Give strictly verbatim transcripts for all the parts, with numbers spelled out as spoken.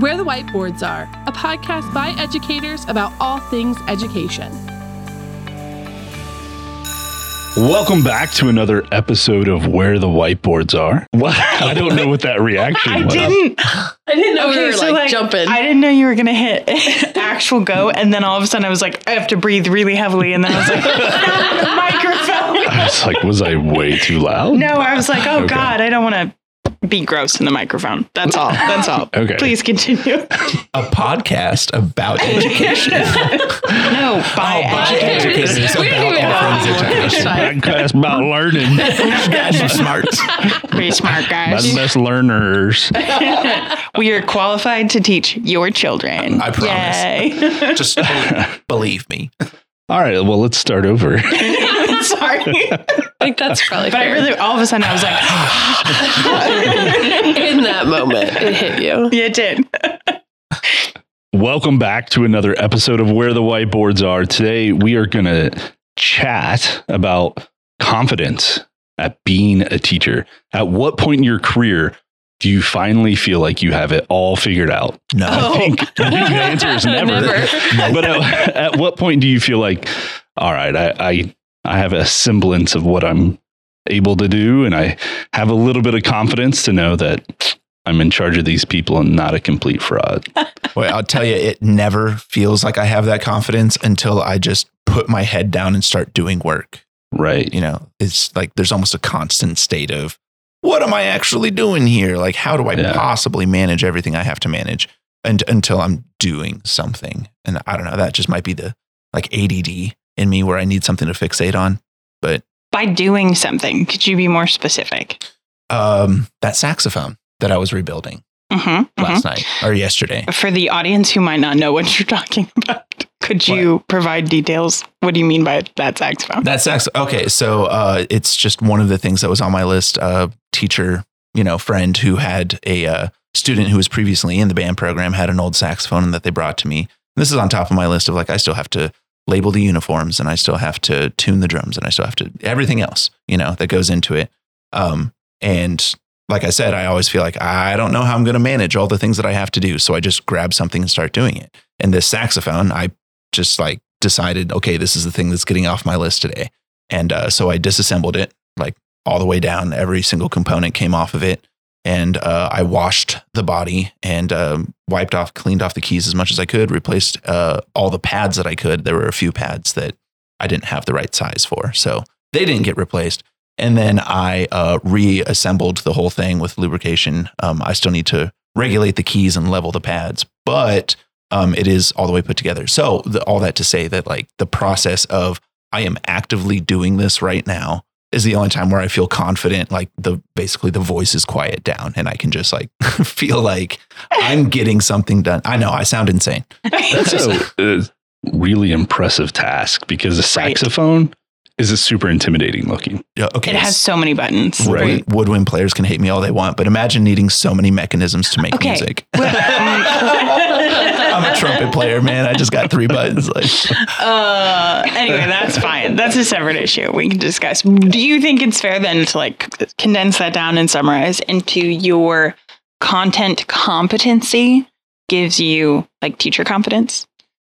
Where the Whiteboards Are, a podcast by educators about all things education. Welcome back to another episode of Where the Whiteboards Are. Wow, I don't know what that reaction I was. I didn't. I didn't know okay, you were so like, like jumping. I didn't know you were going to hit actual go. And then all of a sudden I was like, I have to breathe really heavily. And then I was like, the microphone. I was like, was I way too loud? No, I was like, oh okay. God, I don't want to be gross in the microphone. That's all. That's all. Okay. Please continue. A podcast about education. no, by oh, educators. Educators. We about education. About podcast about learning. These guys are smart. Pretty smart guys. Not the best learners. We are qualified to teach your children. I promise. Just believe, believe me. All right. Well, let's start over. Sorry. I think that's probably but fair. I really, all of a sudden I was like, in that moment, it hit you. Yeah, it did. Welcome back to another episode of Where the Whiteboards Are. Today, we are going to chat about confidence at being a teacher. At what point in your career do you finally feel like you have it all figured out? No. Oh. I think the answer is never. never. But at, at what point do you feel like, all right, I... I I have a semblance of what I'm able to do, and I have a little bit of confidence to know that I'm in charge of these people and not a complete fraud. Well, I'll tell you, it never feels like I have that confidence until I just put my head down and start doing work. Right. You know, it's like there's almost a constant state of, what am I actually doing here? Like, how do I yeah. possibly manage everything I have to manage? And until I'm doing something. And I don't know, that just might be the like A D D. in me where I need something to fixate on. But by doing something, could you be more specific? Um, that saxophone that I was rebuilding mm-hmm, last mm-hmm. night or yesterday. For the audience who might not know what you're talking about, could you what? provide details? What do you mean by that saxophone? That sax. Okay. So uh, it's just one of the things that was on my list. Uh, teacher, you know, friend who had a uh, student who was previously in the band program, had an old saxophone that they brought to me. And this is on top of my list of like, I still have to label the uniforms, and I still have to tune the drums, and I still have to everything else, you know, that goes into it. Um, and like I said, I always feel like I don't know how I'm going to manage all the things that I have to do. So I just grab something and start doing it. And this saxophone, I just like decided, okay, this is the thing that's getting off my list today. And uh, so I disassembled it like all the way down. Every single component came off of it. And uh, I washed the body and um, wiped off, cleaned off the keys as much as I could, replaced uh, all the pads that I could. There were a few pads that I didn't have the right size for, so they didn't get replaced. And then I uh, reassembled the whole thing with lubrication. Um, I still need to regulate the keys and level the pads, but um, it is all the way put together. So the, all that to say that like the process of I am actively doing this right now is the only time where I feel confident, like the basically the voice is quiet down and I can just like feel like I'm getting something done. I know I sound insane. That's a, a really impressive task because a saxophone right. is a super intimidating looking. Yeah, okay. It has so many buttons. Right. Woodwind, woodwind players can hate me all they want, but imagine needing so many mechanisms to make okay. music. I'm a trumpet player, man. I just got three buttons. Like, uh, anyway, that's fine. That's a separate issue we can discuss. Do you think it's fair then to like condense that down and summarize into your content competency gives you like teacher competence?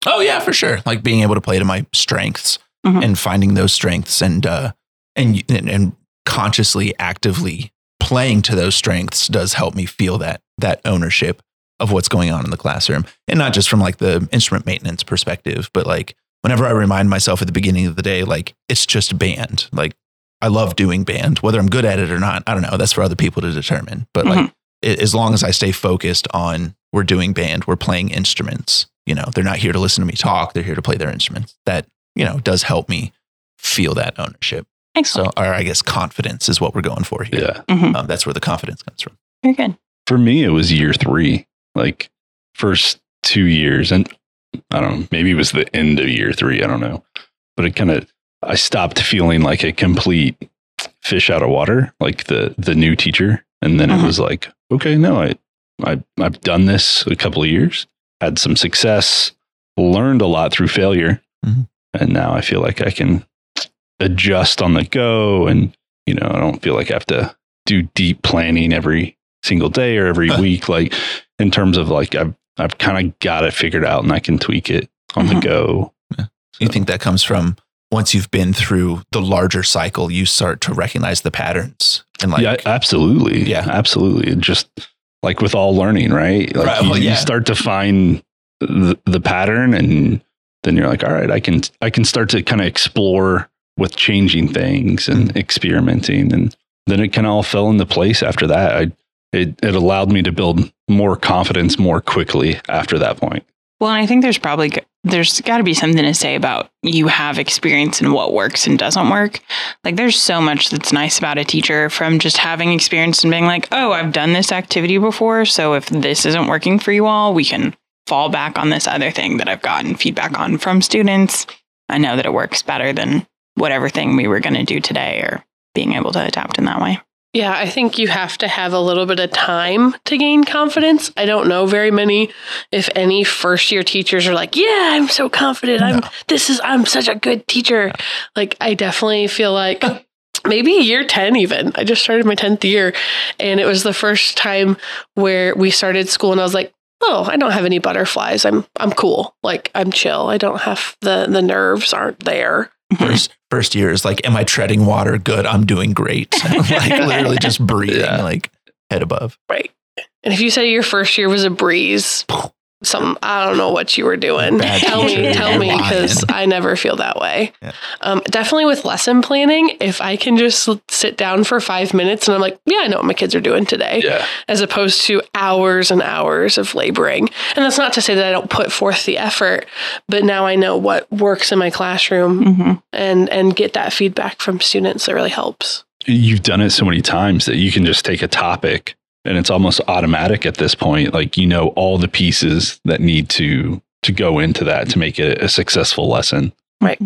Oh yeah, for sure. Like being able to play to my strengths mm-hmm. and finding those strengths and, uh, and, and, and consciously, actively playing to those strengths does help me feel that, that ownership of what's going on in the classroom, and not just from like the instrument maintenance perspective, but like whenever I remind myself at the beginning of the day, like it's just band. Like I love doing band, whether I'm good at it or not. I don't know. That's for other people to determine. But mm-hmm. like it, as long as I stay focused on we're doing band, we're playing instruments. You know, they're not here to listen to me talk. They're here to play their instruments. That you know does help me feel that ownership. Excellent. So, or I guess confidence is what we're going for here. Yeah, mm-hmm. um, that's where the confidence comes from. Very good. For me, it was year three. Like first two years and I don't know, maybe it was the end of year three. I don't know, but it kind of, I stopped feeling like a complete fish out of water, like the, the new teacher. And then uh-huh. it was like, okay, no, I, I, I've done this a couple of years, had some success, learned a lot through failure. Mm-hmm. And now I feel like I can adjust on the go. And, you know, I don't feel like I have to do deep planning every single day or every week. Like, in terms of like I've I've kind of got it figured out and I can tweak it on mm-hmm. the go. Yeah. So. You think that comes from once you've been through the larger cycle, you start to recognize the patterns and like yeah, absolutely, yeah, absolutely. It just like with all learning, right? Like right, you, well, yeah. you start to find the, the pattern, and then you're like, all right, I can I can start to kind of explore with changing things and mm-hmm. experimenting, and then it kind of all fell into place after that. I it it allowed me to build more confidence more quickly after that point. Well, and I think there's probably there's got to be something to say about you have experience in what works and doesn't work. Like there's so much that's nice about a teacher from just having experience and being like, oh, I've done this activity before. So if this isn't working for you all, we can fall back on this other thing that I've gotten feedback on from students. I know that it works better than whatever thing we were going to do today, or being able to adapt in that way. Yeah, I think you have to have a little bit of time to gain confidence. I don't know very many, if any, first year teachers are like, yeah, I'm so confident. No. I'm this is I'm such a good teacher. Yeah. Like, I definitely feel like maybe year ten even. I just started my tenth year, and it was the first time where we started school and I was like, oh, I don't have any butterflies. I'm I'm cool. Like, I'm chill. I don't have the the nerves aren't there. First, first year is like, am I treading water? Good. I'm doing great. Like literally just breathing, yeah. like head above. Right. And if you say your first year was a breeze, some I don't know what you were doing. Tell me, tell me, because I never feel that way. Yeah. Um, definitely with lesson planning, if I can just sit down for five minutes and I'm like, yeah, I know what my kids are doing today, yeah. as opposed to hours and hours of laboring. And that's not to say that I don't put forth the effort, but now I know what works in my classroom mm-hmm. and, and get that feedback from students. That really helps. You've done it so many times that you can just take a topic and it's almost automatic at this point. Like, you know, all the pieces that need to to go into that to make it a successful lesson. Right.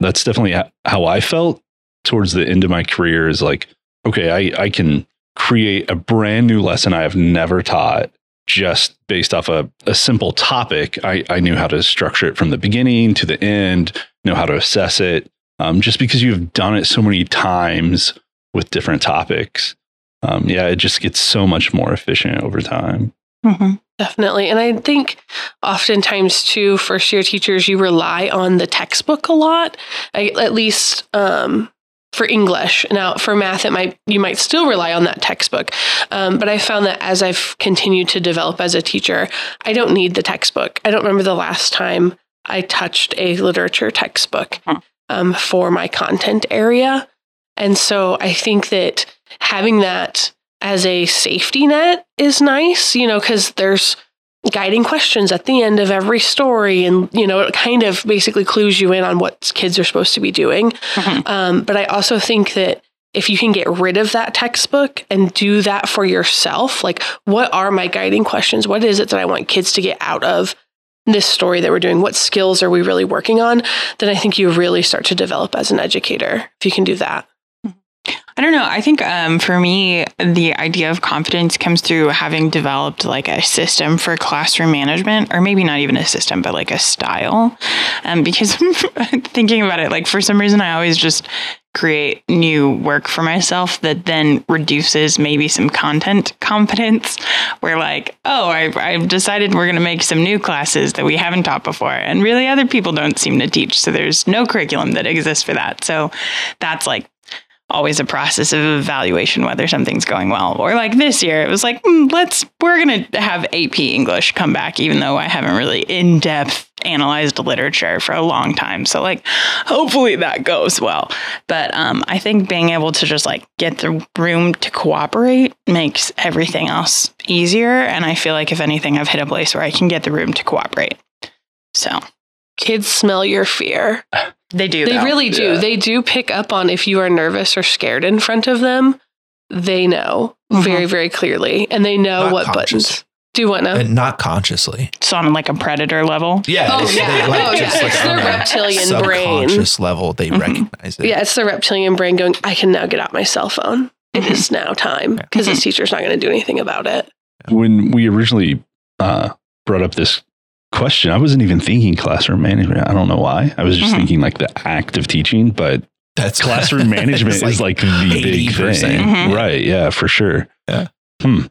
That's definitely how I felt towards the end of my career is like, okay, I, I can create a brand new lesson I have never taught just based off a, a simple topic. I, I knew how to structure it from the beginning to the end, know how to assess it, um, just because you've done it so many times with different topics. Um, yeah, it just gets so much more efficient over time. Mm-hmm. Definitely. And I think oftentimes, too, first year teachers, you rely on the textbook a lot, I, at least um, for English. Now, for math, it might you might still rely on that textbook. Um, but I found that as I've continued to develop as a teacher, I don't need the textbook. I don't remember the last time I touched a literature textbook mm. um, for my content area. And so I think that having that as a safety net is nice, you know, because there's guiding questions at the end of every story. And, you know, it kind of basically clues you in on what kids are supposed to be doing. Mm-hmm. Um, but I also think that if you can get rid of that textbook and do that for yourself, like, what are my guiding questions? What is it that I want kids to get out of this story that we're doing? What skills are we really working on? Then I think you really start to develop as an educator if you can do that. I don't know. I think um, for me, the idea of confidence comes through having developed like a system for classroom management, or maybe not even a system, but like a style. Um, because thinking about it, like for some reason, I always just create new work for myself that then reduces maybe some content competence where like, oh, I've, I've decided we're going to make some new classes that we haven't taught before. And really other people don't seem to teach. So there's no curriculum that exists for that. So that's like always a process of evaluation, whether something's going well. Or like this year, it was like, mm, let's, we're going to have A P English come back, even though I haven't really in-depth analyzed literature for a long time. So like, hopefully that goes well. But um, I think being able to just like get the room to cooperate makes everything else easier. And I feel like if anything, I've hit a place where I can get the room to cooperate. So kids smell your fear. They do. They though. really do. Yeah. They do pick up on if you are nervous or scared in front of them. They know mm-hmm. very, very clearly. And they know not what conscious. buttons. Do what now? And not consciously. It's on like a predator level. Yeah. Oh, yeah. They, like, oh, yeah. Like it's their reptilian brain. Subconscious level, they mm-hmm. recognize it. Yeah, it's the reptilian brain going, I can now get out my cell phone. It mm-hmm. is now time. Because yeah. this teacher's not going to do anything about it. When we originally uh, brought up this question, I wasn't even thinking classroom management. I don't know why. I was just mm-hmm. thinking like the act of teaching, but that's classroom management like is like the big thing. Mm-hmm. Right. Yeah, for sure. Yeah. Hmm.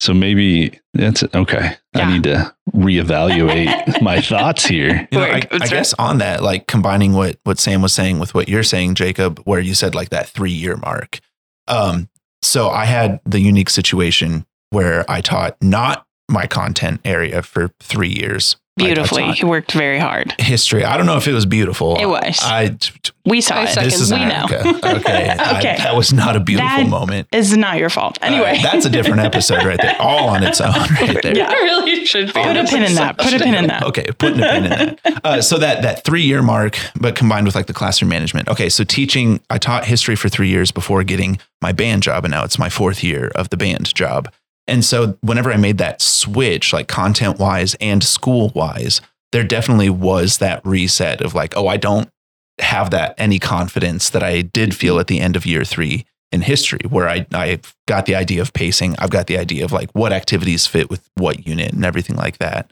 So maybe that's okay. Yeah. I need to reevaluate my thoughts here. You know, I, I guess on that, like combining what, what Sam was saying with what you're saying, Jacob, where you said like that three year mark. Um, so I had the unique situation where I taught not my content area for three years. Beautifully. Like he worked very hard. History. I don't know if it was beautiful. It was. I, we saw it. This is we America. Know. Okay. okay. I, that was not a beautiful that moment. It's not your fault. Anyway. Uh, that's a different episode right there. All on its own right there. Yeah, it really should be. Put a pin in that. Put a pin in that. Okay. Putting a pin in that. Uh, so that, that three year mark, but combined with like the classroom management. Okay. So teaching, I taught history for three years before getting my band job. And now it's my fourth year of the band job. And so whenever I made that switch, like content wise and school wise, there definitely was that reset of like, oh, I don't have that any confidence that I did feel at the end of year three in history, where I, I got the idea of pacing. I've got the idea of like what activities fit with what unit and everything like that.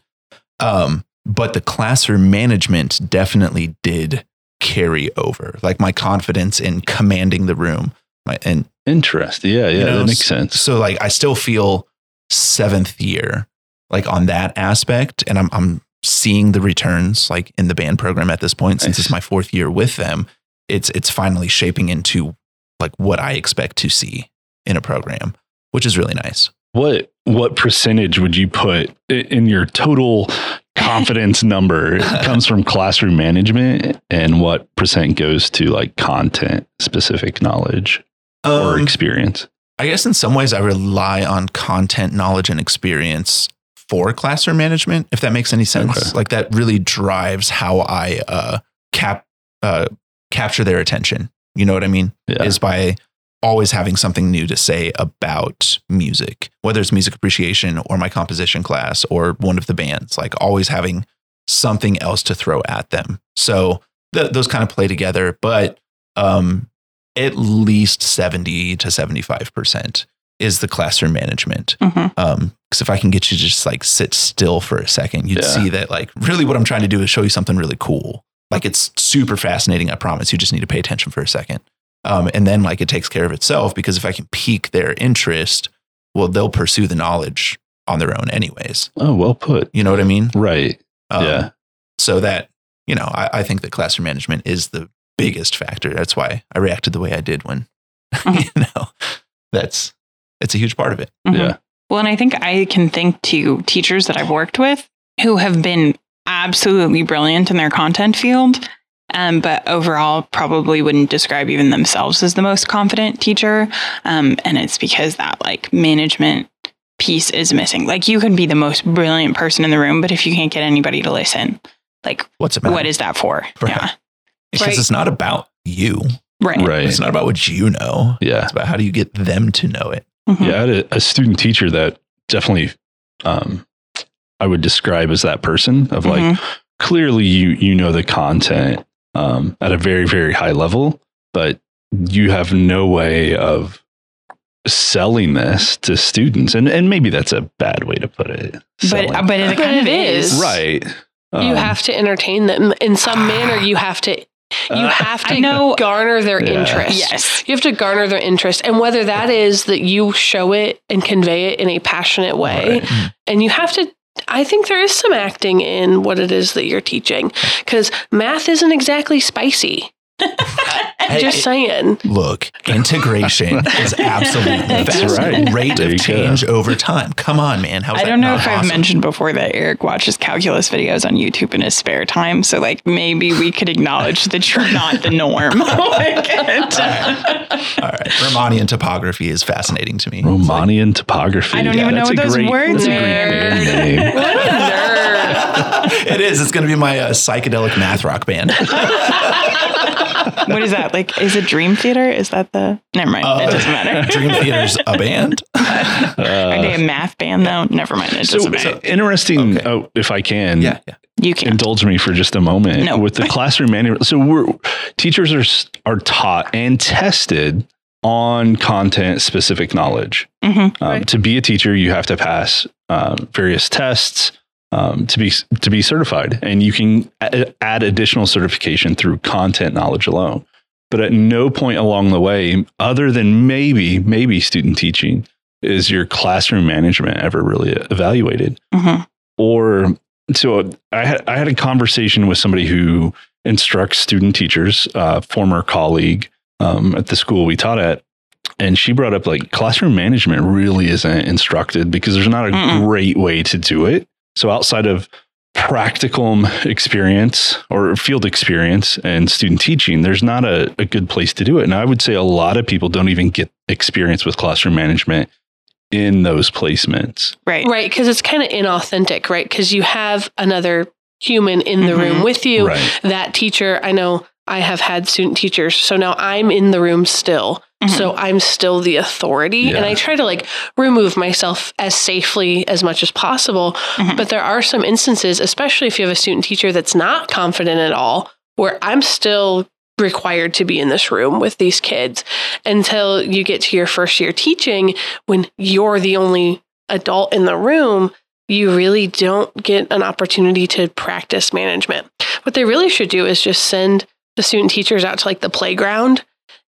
Um, but the classroom management definitely did carry over, like my confidence in commanding the room. My, and interest. Yeah. Yeah. You know, that makes sense. So, so like, I still feel seventh year, like on that aspect. And I'm, I'm seeing the returns like in the band program at this point, since nice. It's my fourth year with them, it's, it's finally shaping into like what I expect to see in a program, which is really nice. What, what percentage would you put in your total confidence number comes from classroom management, and what percent goes to like content specific knowledge? Or experience. Um, I guess in some ways I rely on content, knowledge, and experience for classroom management, if that makes any sense. Okay. Like that really drives how I uh, cap uh, capture their attention. You know what I mean? Yeah. Is by always having something new to say about music, whether it's music appreciation or my composition class or one of the bands, like always having something else to throw at them. So th- those kind of play together, but um at least seventy to seventy-five percent is the classroom management. Mm-hmm. Um, cause if I can get you to just like sit still for a second, you'd yeah. see that like really what I'm trying to do is show you something really cool. Like it's super fascinating. I promise you just need to pay attention for a second. Um, and then like it takes care of itself, because if I can pique their interest, well, they'll pursue the knowledge on their own anyways. Oh, well put. You know what I mean? Right. Um, yeah. So that, you know, I, I think that classroom management is the biggest factor. That's why I reacted the way I did when, mm-hmm. you know, that's, it's a huge part of it. Mm-hmm. Yeah. Well, and I think I can think to teachers that I've worked with who have been absolutely brilliant in their content field, um, but overall probably wouldn't describe even themselves as the most confident teacher. Um, and it's because that like management piece is missing. Like you can be the most brilliant person in the room, but if you can't get anybody to listen, like what's it what is that for? for yeah. Her. Because right. it's not about you. Right. right. It's not about what you know. Yeah. It's about how do you get them to know it. Mm-hmm. Yeah. I had a, a student teacher that definitely um, I would describe as that person of like, mm-hmm. clearly you, you know, the content um, at a very, very high level, but you have no way of selling this to students. And, and maybe that's a bad way to put it. Selling. But but it kind of is. Right. Um, you have to entertain them in some manner. You have to You uh, have to know, garner their yeah. interest. Yes. You have to garner their interest. And whether that is that you show it and convey it in a passionate way. Right. And you have to, I think there is some acting in what it is that you're teaching, because math isn't exactly spicy. Hey, just saying. Look, integration is absolutely the right. rate of change over time. Come on, man. How's I don't know if awesome? I've mentioned before that Eric watches calculus videos on YouTube in his spare time. So, like, maybe we could acknowledge that you're not the norm. Like, all right. All right. Romanian topography is fascinating to me. Romanian like, topography. I don't yeah, even know what those great, words are. Name. What a nerd. It is. It's going to be my uh, psychedelic math rock band. What is that? Like, is it Dream Theater? Is that the... Never mind. Uh, it doesn't matter. Dream Theater's a band? Uh, Are they a math band, though? Never mind. It so, doesn't matter. So interesting, okay. oh, if I can. Yeah, yeah. You can. Indulge me for just a moment. No. With the classroom management. So we're teachers are, are taught and tested on content-specific knowledge. Mm-hmm, um, right. To be a teacher, you have to pass um, various tests. Um, to be to be certified, and you can a- add additional certification through content knowledge alone. But at no point along the way, other than maybe maybe student teaching, is your classroom management ever really evaluated? Mm-hmm. Or so I had, I had a conversation with somebody who instructs student teachers, uh, former colleague um, at the school we taught at. And she brought up like classroom management really isn't instructed because there's not a Mm-mm. great way to do it. So outside of practicum experience or field experience and student teaching, there's not a, a good place to do it. And I would say a lot of people don't even get experience with classroom management in those placements. Right. Right. Because it's kind of inauthentic, right? Because you have another human in the mm-hmm. room with you. Right. That teacher, I know I have had student teachers. So now I'm in the room still. Mm-hmm. So I'm still the authority. Yeah. And I try to like remove myself as safely as much as possible. Mm-hmm. But there are some instances, especially if you have a student teacher that's not confident at all, where I'm still required to be in this room with these kids until you get to your first year teaching, when you're the only adult in the room. You really don't get an opportunity to practice management. What they really should do is just send the student teachers out to like the playground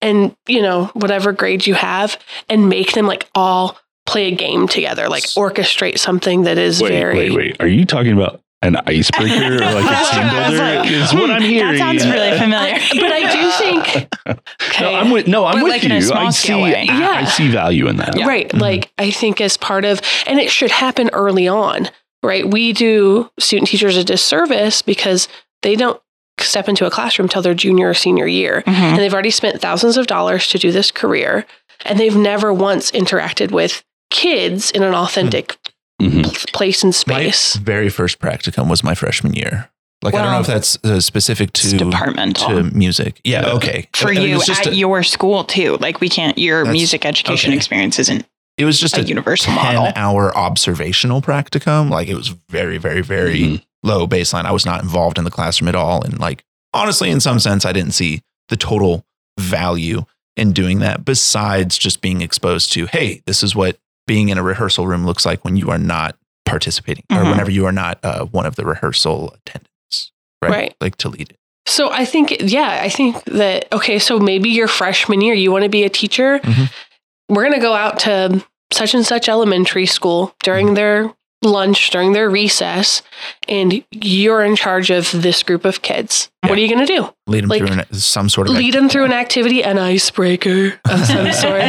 and, you know, whatever grade you have, and make them like all play a game together, like orchestrate something that is wait, very... Wait, wait, wait. Are you talking about an icebreaker or like a team builder? Like, is what I'm hearing. That sounds really familiar. But I do think... Okay, no, I'm with, no, I'm with like you. I see, I, yeah. I see value in that. Yeah. Right. Mm-hmm. Like, I think as part of... And it should happen early on, right? We do student teachers a disservice because they don't step into a classroom till their junior or senior year. Mm-hmm. And they've already spent thousands of dollars to do this career. And they've never once interacted with kids in an authentic mm-hmm. pl- place and space. My very first practicum was my freshman year. Like, well, I don't know if that's uh, specific to departmental to music. Yeah. yeah. Okay. For I, you I mean, at a, your school too. Like we can't, your music education okay. experience isn't, it was just a, a universal model. ten hour observational practicum. Like it was very, very, very mm-hmm. low baseline. I was not involved in the classroom at all. And like, honestly, in some sense, I didn't see the total value in doing that besides just being exposed to, hey, this is what being in a rehearsal room looks like when you are not participating mm-hmm. or whenever you are not uh, one of the rehearsal attendants, right? right? Like to lead it. So I think, yeah, I think that, okay, so maybe your freshman year, you want to be a teacher. Mm-hmm. We're going to go out to such and such elementary school during mm-hmm. their lunch, during their recess, and you're in charge of this group of kids. Yeah. What are you going to do? Lead them like, through an, some sort of lead activity. them through an activity, an icebreaker of some sort.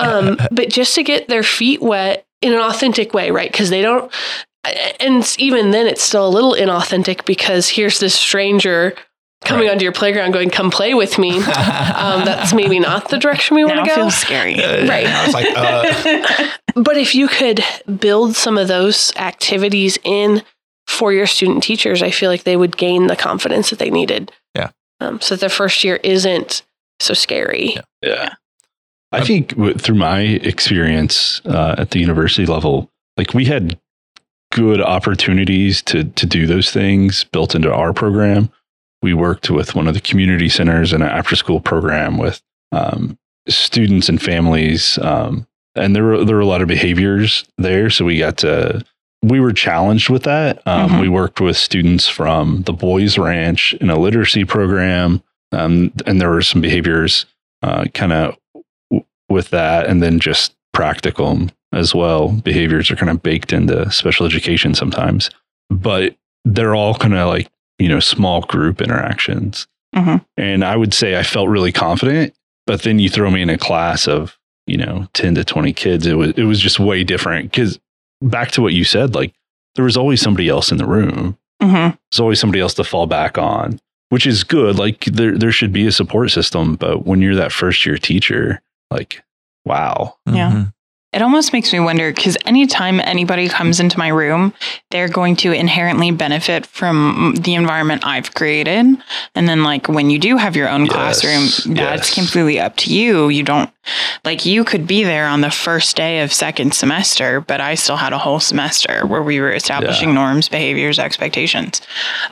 Um, but just to get their feet wet in an authentic way, right? Because they don't, and even then, it's still a little inauthentic because here's this stranger coming right. onto your playground, going, "Come play with me." Um, that's maybe not the direction we want to go. It feels scary, uh, right? I was like, uh. But if you could build some of those activities in for your student teachers, I feel like they would gain the confidence that they needed. Yeah. Um, so that their first year isn't so scary. Yeah. yeah. I think w- through my experience uh, at the university level, like we had good opportunities to to do those things built into our program. We worked with one of the community centers and an after-school program with um, students and families, um, and there were there were a lot of behaviors there. So we got to we were challenged with that. Um, mm-hmm. We worked with students from the Boys Ranch in a literacy program, um, and there were some behaviors uh, kind of w- with that, and then just practicum as well. Behaviors are kind of baked into special education sometimes, but they're all kind of like, you know, small group interactions. Mm-hmm. And I would say I felt really confident, but then you throw me in a class of, you know, ten to twenty kids. It was, it was just way different. Cause back to what you said, like there was always somebody else in the room. Mm-hmm. There's always somebody else to fall back on, which is good. Like there, there should be a support system, but when you're that first year teacher, like, wow. Yeah. Mm-hmm. It almost makes me wonder, because anytime anybody comes into my room, they're going to inherently benefit from the environment I've created. And then, like, when you do have your own yes, classroom, that's yes. completely up to you. You don't, like, you could be there on the first day of second semester, but I still had a whole semester where we were establishing yeah. norms, behaviors, expectations.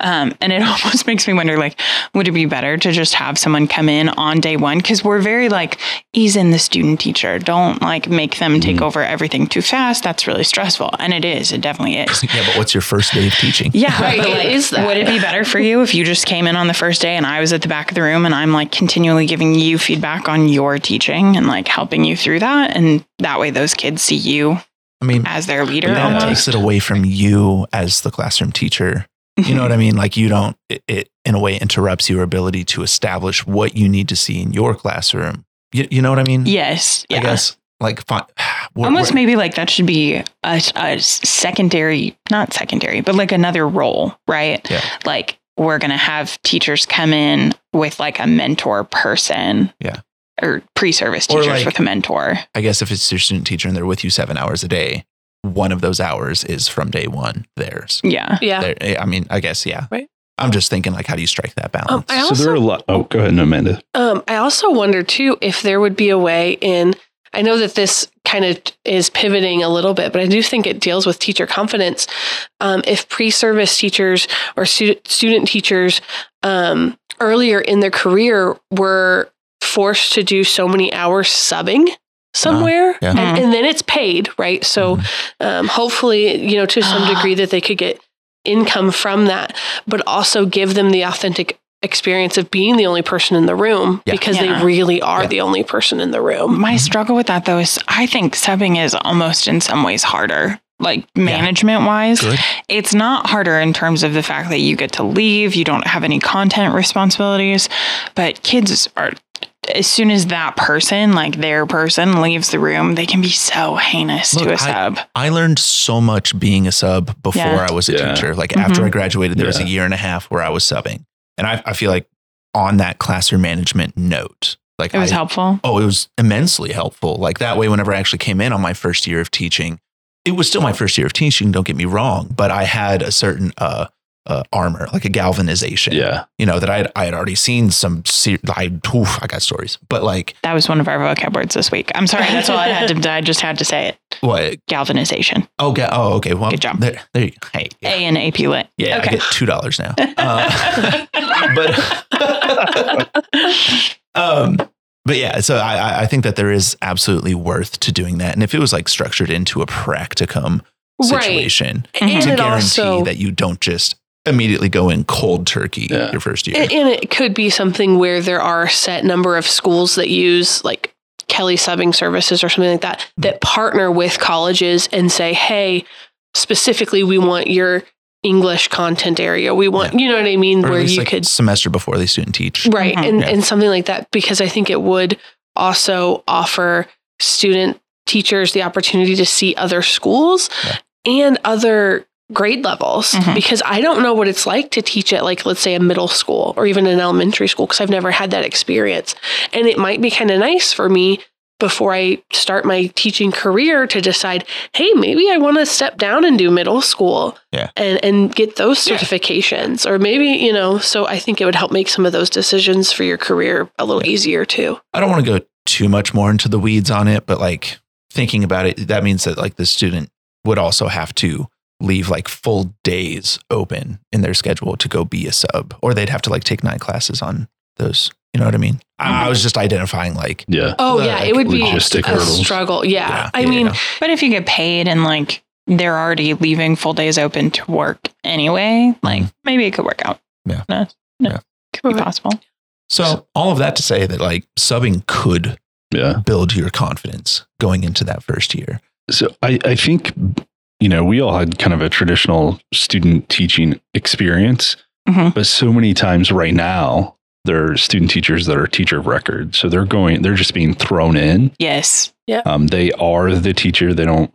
Um, and it almost makes me wonder, like, would it be better to just have someone come in on day one? Because we're very, like, ease in the student teacher. Don't, like, make them take over everything too fast. That's really stressful. And it is. It definitely is. Yeah, but what's your first day of teaching? Yeah, right. But like, is that? Would it be better for you if you just came in on the first day and I was at the back of the room and I'm like continually giving you feedback on your teaching and like helping you through that? And that way those kids see you I mean, as their leader. That almost takes it away from you as the classroom teacher. You know what I mean? Like you don't, it, it in a way interrupts your ability to establish what you need to see in your classroom. You, you know what I mean? Yes. I yeah. guess like fine, we're, almost we're, maybe like that should be a, a secondary, not secondary, but like another role, right? Yeah. Like we're going to have teachers come in with like a mentor person. Yeah. Or pre-service teachers or like, with a mentor. I guess if it's your student teacher and they're with you seven hours a day, one of those hours is from day one theirs. Yeah. Yeah. They're, I mean, I guess, yeah. Right. I'm just thinking, like, how do you strike that balance? Um, I also, so there are a lot. Oh, go ahead, Amanda. Um, I also wonder, too, if there would be a way in, I know that this kind of is pivoting a little bit, but I do think it deals with teacher confidence. Um, if pre-service teachers or student, student teachers um, earlier in their career were forced to do so many hours subbing somewhere, uh, yeah. and, and then it's paid, right? So mm-hmm. um, hopefully, you know, to some degree that they could get income from that, but also give them the authentic experience of being the only person in the room yeah. because yeah. they really are yeah. the only person in the room. My mm-hmm. struggle with that, though, is I think subbing is almost in some ways harder. Like management yeah. wise, Good. It's not harder in terms of the fact that you get to leave, you don't have any content responsibilities, but kids are, as soon as that person, like their person leaves the room, they can be so heinous Look, to a I, sub. I learned so much being a sub before yeah. I was a yeah. teacher. Like mm-hmm. after I graduated, there yeah. was a year and a half where I was subbing. And I, I feel like on that classroom management note, like it was I, helpful. Oh, it was immensely helpful. Like that way, whenever I actually came in on my first year of teaching, it was still my first year of teaching. Don't get me wrong, but I had a certain, uh, Uh, armor, like a galvanization. Yeah. You know, that I had, I had already seen some, ser- I, oof, I got stories, but like. That was one of our vocab words this week. I'm sorry. That's all I had to, I just had to say it. What? Galvanization. Oh, ga- oh okay. Well, good job. There, there you go. Hey, yeah. A and A P Lit. Yeah. Okay. I get two dollars now. Uh, but, um, but yeah, so I, I think that there is absolutely worth to doing that. And if it was like structured into a practicum situation right. mm-hmm. to guarantee also, that you don't just immediately go in cold turkey yeah. your first year. And, and it could be something where there are a set number of schools that use like Kelly Subbing Services or something like that, that partner with colleges and say, hey, specifically, we want your English content area. We want, yeah. you know what I mean? Or where you like could semester before they student teach. Right. Mm-hmm. And, yeah. and something like that, because I think it would also offer student teachers the opportunity to see other schools yeah. and other grade levels mm-hmm. because I don't know what it's like to teach at like, let's say a middle school or even an elementary school because I've never had that experience. And it might be kind of nice for me before I start my teaching career to decide, hey, maybe I want to step down and do middle school yeah. and, and get those certifications yeah. or maybe, you know, so I think it would help make some of those decisions for your career a little yeah. easier too. I don't want to go too much more into the weeds on it, but like thinking about it, that means that like the student would also have to leave like full days open in their schedule to go be a sub, or they'd have to like take night classes on those. You know what I mean? I, I was just identifying like, yeah. Oh the, yeah. Like, it would be logistic a hurdles. Struggle. Yeah. yeah I yeah, mean, yeah. but if you get paid and like, they're already leaving full days open to work anyway, like mm-hmm. maybe it could work out. Yeah. No, no, yeah. Could be possible. So all of that to say that like subbing could yeah. build your confidence going into that first year. So I, I think, you know, we all had kind of a traditional student teaching experience, mm-hmm. but so many times right now, there are student teachers that are teacher of record. So they're going, they're just being thrown in. Yes. Yeah. Um, they are the teacher. They don't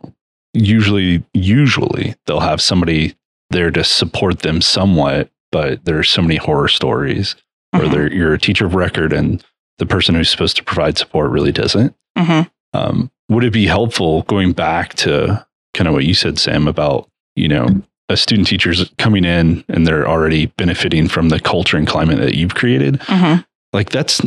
usually, usually they'll have somebody there to support them somewhat, but there are so many horror stories mm-hmm. where they're, you're a teacher of record and the person who's supposed to provide support really doesn't. Mm-hmm. Um, would it be helpful going back to kind of what you said, Sam, about, you know, a student teacher's coming in and they're already benefiting from the culture and climate that you've created. Mm-hmm. Like that's,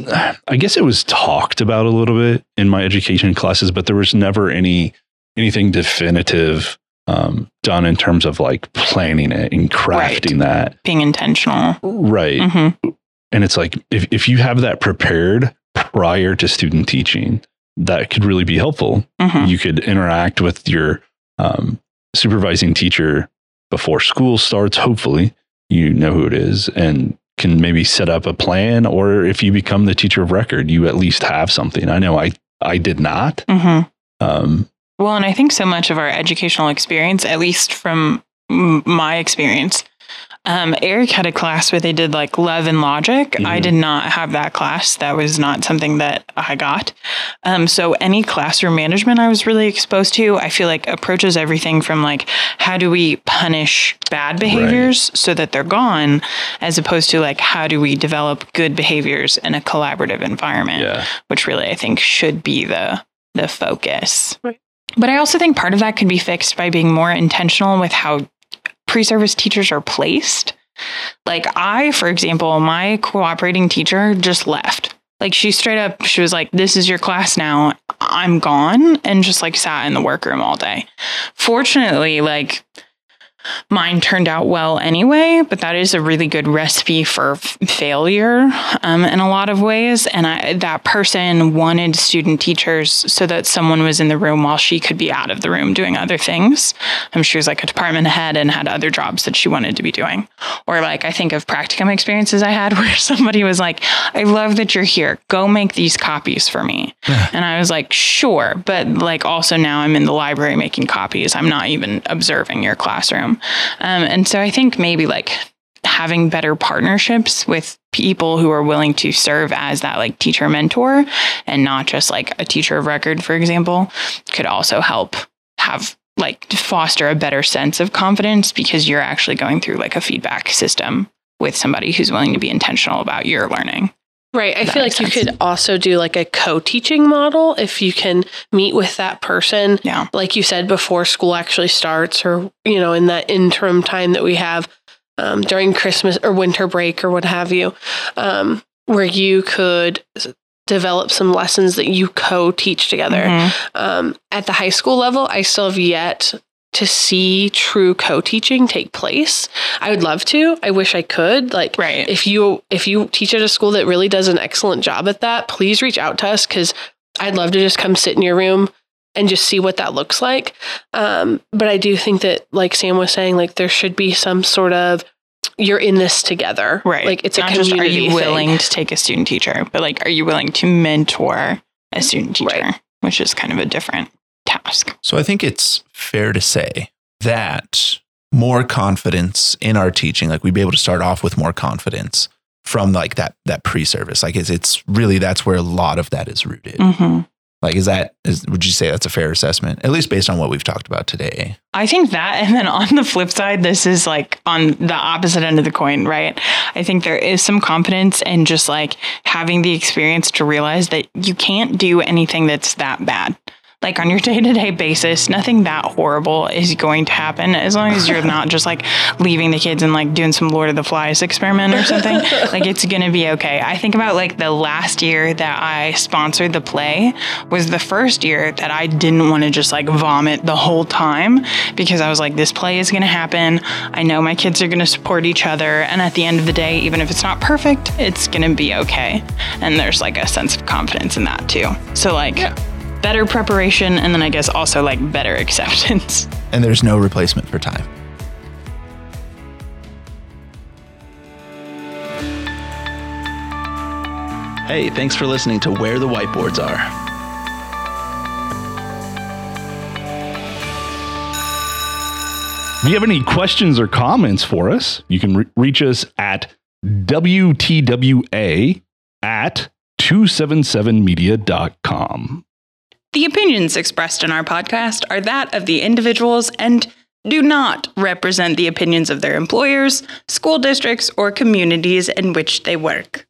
I guess it was talked about a little bit in my education classes, but there was never any, anything definitive um, done in terms of like planning it and crafting right. that. Being intentional. Right. Mm-hmm. And it's like, if, if you have that prepared prior to student teaching, that could really be helpful. Mm-hmm. You could interact with your um, supervising teacher before school starts. Hopefully, you know who it is and can maybe set up a plan. Or if you become the teacher of record, you at least have something. I know I, I did not. Mm-hmm. Um, well, and I think so much of our educational experience, at least from my experience, Um, Eric had a class where they did like love and logic. Mm-hmm. I did not have that class. That was not something that I got. Um, so any classroom management I was really exposed to, I feel like approaches everything from like, how do we punish bad behaviors right. so that they're gone, as opposed to like, how do we develop good behaviors in a collaborative environment, yeah. which really I think should be the, the focus. Right. But I also think part of that could be fixed by being more intentional with how pre-service teachers are placed. Like I, for example, my cooperating teacher just left. Like she straight up, she was like, this is your class now. I'm gone. And just like sat in the workroom all day. Fortunately, like mine turned out well anyway, but that is a really good recipe for f- failure um, in a lot of ways. And I, that person wanted student teachers so that someone was in the room while she could be out of the room doing other things. Um, she was like a department head and had other jobs that she wanted to be doing. Or like, I think of practicum experiences I had where somebody was like, I love that you're here. Go make these copies for me. Yeah. And I was like, sure. But like, also now I'm in the library making copies. I'm not even observing your classroom. Um, and so I think maybe like having better partnerships with people who are willing to serve as that like teacher mentor and not just like a teacher of record, for example, could also help have like foster a better sense of confidence, because you're actually going through like a feedback system with somebody who's willing to be intentional about your learning. Right. I feel like you could also do like a co-teaching model if you can meet with that person. Yeah. Like you said, before school actually starts, or, you know, in that interim time that we have um, during Christmas or winter break or what have you, um, where you could develop some lessons that you co-teach together. Mm-hmm. Um, at the high school level, I still have yet to see true co-teaching take place. I would love to. I wish I could. Like, right. if you if you teach at a school that really does an excellent job at that, please reach out to us, because I'd love to just come sit in your room and just see what that looks like. Um, but I do think that, like Sam was saying, like there should be some sort of, you're in this together. Right. Like it's not a community. Just, are you willing thing. to take a student teacher? But like, are you willing to mentor a student teacher? Right. Which is kind of a different task. So I think it's fair to say that more confidence in our teaching, like we'd be able to start off with more confidence from like that, that pre-service, like it's, it's really, that's where a lot of that is rooted. Mm-hmm. Like, is that, is, would you say that's a fair assessment, at least based on what we've talked about today? I think that, and then on the flip side, this is like on the opposite end of the coin, right? I think there is some confidence in just like having the experience to realize that you can't do anything that's that bad. Like on your day-to-day basis, nothing that horrible is going to happen, as long as you're not just like leaving the kids and like doing some Lord of the Flies experiment or something. Like it's going to be okay. I think about like the last year that I sponsored the play was the first year that I didn't want to just like vomit the whole time, because I was like, this play is going to happen. I know my kids are going to support each other. And at the end of the day, even if it's not perfect, it's going to be okay. And there's like a sense of confidence in that too. So like... Yeah. Better preparation, and then I guess also like better acceptance. And there's no replacement for time. Hey, thanks for listening to Where the Whiteboards Are. If you have any questions or comments for us, you can re- reach us at W T W A at two seventy-seven media dot com. The opinions expressed in our podcast are that of the individuals and do not represent the opinions of their employers, school districts, or communities in which they work.